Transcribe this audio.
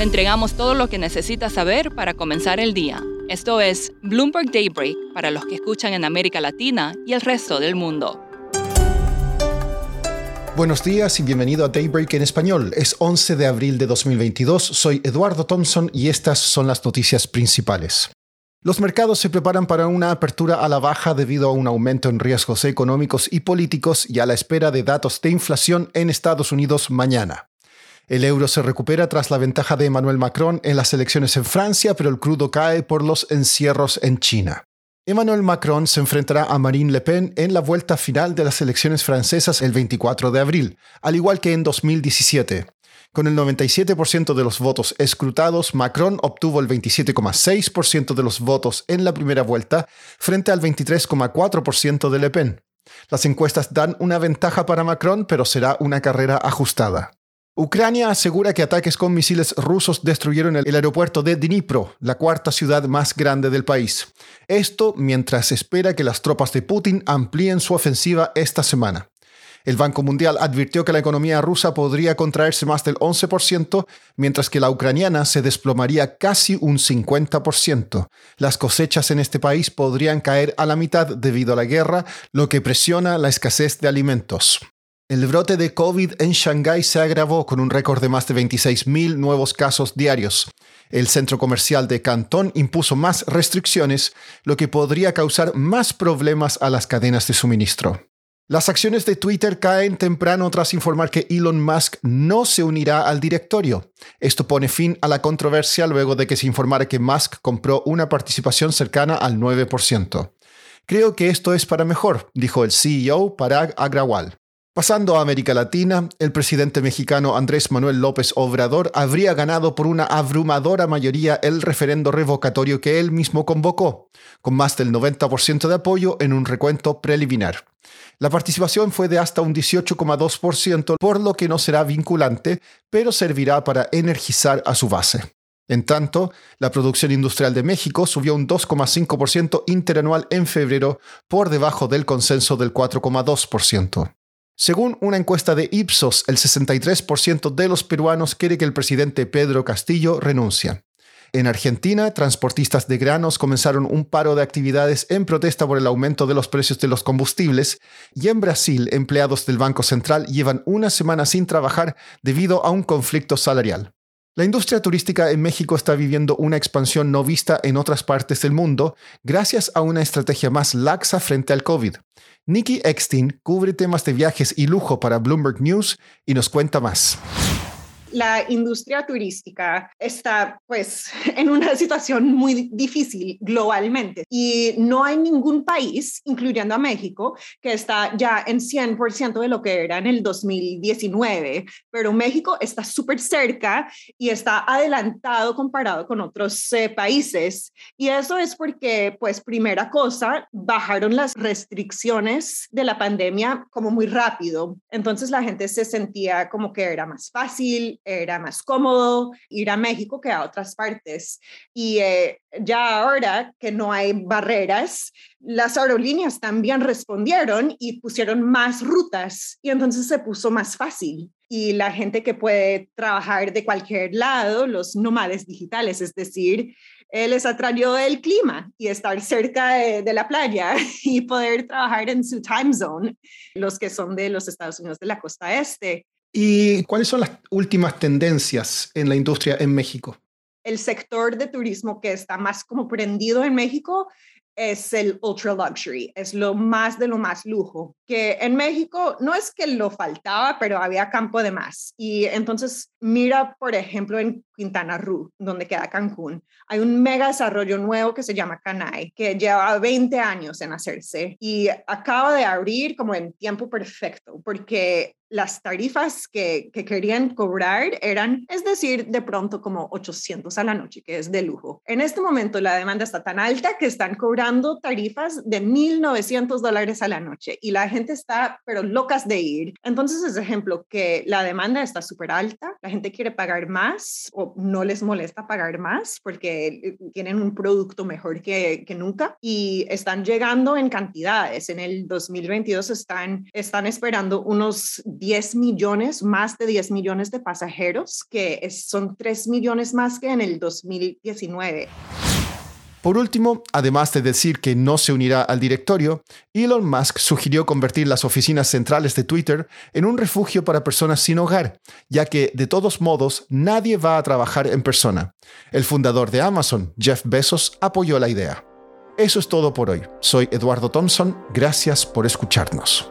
Le entregamos todo lo que necesita saber para comenzar el día. Esto es Bloomberg Daybreak para los que escuchan en América Latina y el resto del mundo. Buenos días y bienvenido a Daybreak en español. Es 11 de abril de 2022. Soy Eduardo Thompson y estas son las noticias principales. Los mercados se preparan para una apertura a la baja debido a un aumento en riesgos económicos y políticos y a la espera de datos de inflación en Estados Unidos mañana. El euro se recupera tras la ventaja de Emmanuel Macron en las elecciones en Francia, pero el crudo cae por los encierros en China. Emmanuel Macron se enfrentará a Marine Le Pen en la vuelta final de las elecciones francesas el 24 de abril, al igual que en 2017. Con el 97% de los votos escrutados, Macron obtuvo el 27,6% de los votos en la primera vuelta, frente al 23,4% de Le Pen. Las encuestas dan una ventaja para Macron, pero será una carrera ajustada. Ucrania asegura que ataques con misiles rusos destruyeron el aeropuerto de Dnipro, la cuarta ciudad más grande del país. Esto mientras espera que las tropas de Putin amplíen su ofensiva esta semana. El Banco Mundial advirtió que la economía rusa podría contraerse más del 11%, mientras que la ucraniana se desplomaría casi un 50%. Las cosechas en este país podrían caer a la mitad debido a la guerra, lo que presiona la escasez de alimentos. El brote de COVID en Shanghái se agravó con un récord de más de 26.000 nuevos casos diarios. El centro comercial de Cantón impuso más restricciones, lo que podría causar más problemas a las cadenas de suministro. Las acciones de Twitter caen temprano tras informar que Elon Musk no se unirá al directorio. Esto pone fin a la controversia luego de que se informara que Musk compró una participación cercana al 9%. Creo que esto es para mejor, dijo el CEO Parag Agrawal. Pasando a América Latina, el presidente mexicano Andrés Manuel López Obrador habría ganado por una abrumadora mayoría el referendo revocatorio que él mismo convocó, con más del 90% de apoyo en un recuento preliminar. La participación fue de hasta un 18,2%, por lo que no será vinculante, pero servirá para energizar a su base. En tanto, la producción industrial de México subió un 2,5% interanual en febrero, por debajo del consenso del 4,2%. Según una encuesta de Ipsos, el 63% de los peruanos quiere que el presidente Pedro Castillo renuncie. En Argentina, transportistas de granos comenzaron un paro de actividades en protesta por el aumento de los precios de los combustibles, y en Brasil, empleados del Banco Central llevan una semana sin trabajar debido a un conflicto salarial. La industria turística en México está viviendo una expansión no vista en otras partes del mundo gracias a una estrategia más laxa frente al COVID. Nikki Eckstein cubre temas de viajes y lujo para Bloomberg News y nos cuenta más. La industria turística está en una situación muy difícil globalmente y no hay ningún país, incluyendo a México, que está ya en 100% de lo que era en el 2019, pero México está súper cerca y está adelantado comparado con otros países. Y eso es porque, primera cosa, bajaron las restricciones de la pandemia como muy rápido. Entonces la gente se sentía como que era más fácil, era más cómodo ir a México que a otras partes. Y ya ahora que no hay barreras, las aerolíneas también respondieron y pusieron más rutas y entonces se puso más fácil. Y la gente que puede trabajar de cualquier lado, los nómades digitales, es decir, les atrayó el clima y estar cerca de la playa y poder trabajar en su time zone, los que son de los Estados Unidos de la costa este. ¿Y cuáles son las últimas tendencias en la industria en México? El sector de turismo que está más como prendido en México es el ultra luxury, es lo más de lo más lujo, que en México no es que lo faltaba, pero había campo de más. Y entonces mira, por ejemplo, en Quintana Roo, donde queda Cancún, hay un mega desarrollo nuevo que se llama Canay, que lleva 20 años en hacerse y acaba de abrir como en tiempo perfecto, porque las tarifas que querían cobrar eran, es decir, de pronto como 800 a la noche, que es de lujo. En este momento la demanda está tan alta que están cobrando tarifas de $1,900 a la noche y la gente gente está, pero locas de ir. Entonces, es ejemplo que la demanda está súper alta, la gente quiere pagar más o no les molesta pagar más porque tienen un producto mejor que nunca y están llegando en cantidades. En el 2022 están esperando unos 10 millones, más de 10 millones de pasajeros, que son 3 millones más que en el 2019. Por último, además de decir que no se unirá al directorio, Elon Musk sugirió convertir las oficinas centrales de Twitter en un refugio para personas sin hogar, ya que, de todos modos, nadie va a trabajar en persona. El fundador de Amazon, Jeff Bezos, apoyó la idea. Eso es todo por hoy. Soy Eduardo Thompson. Gracias por escucharnos.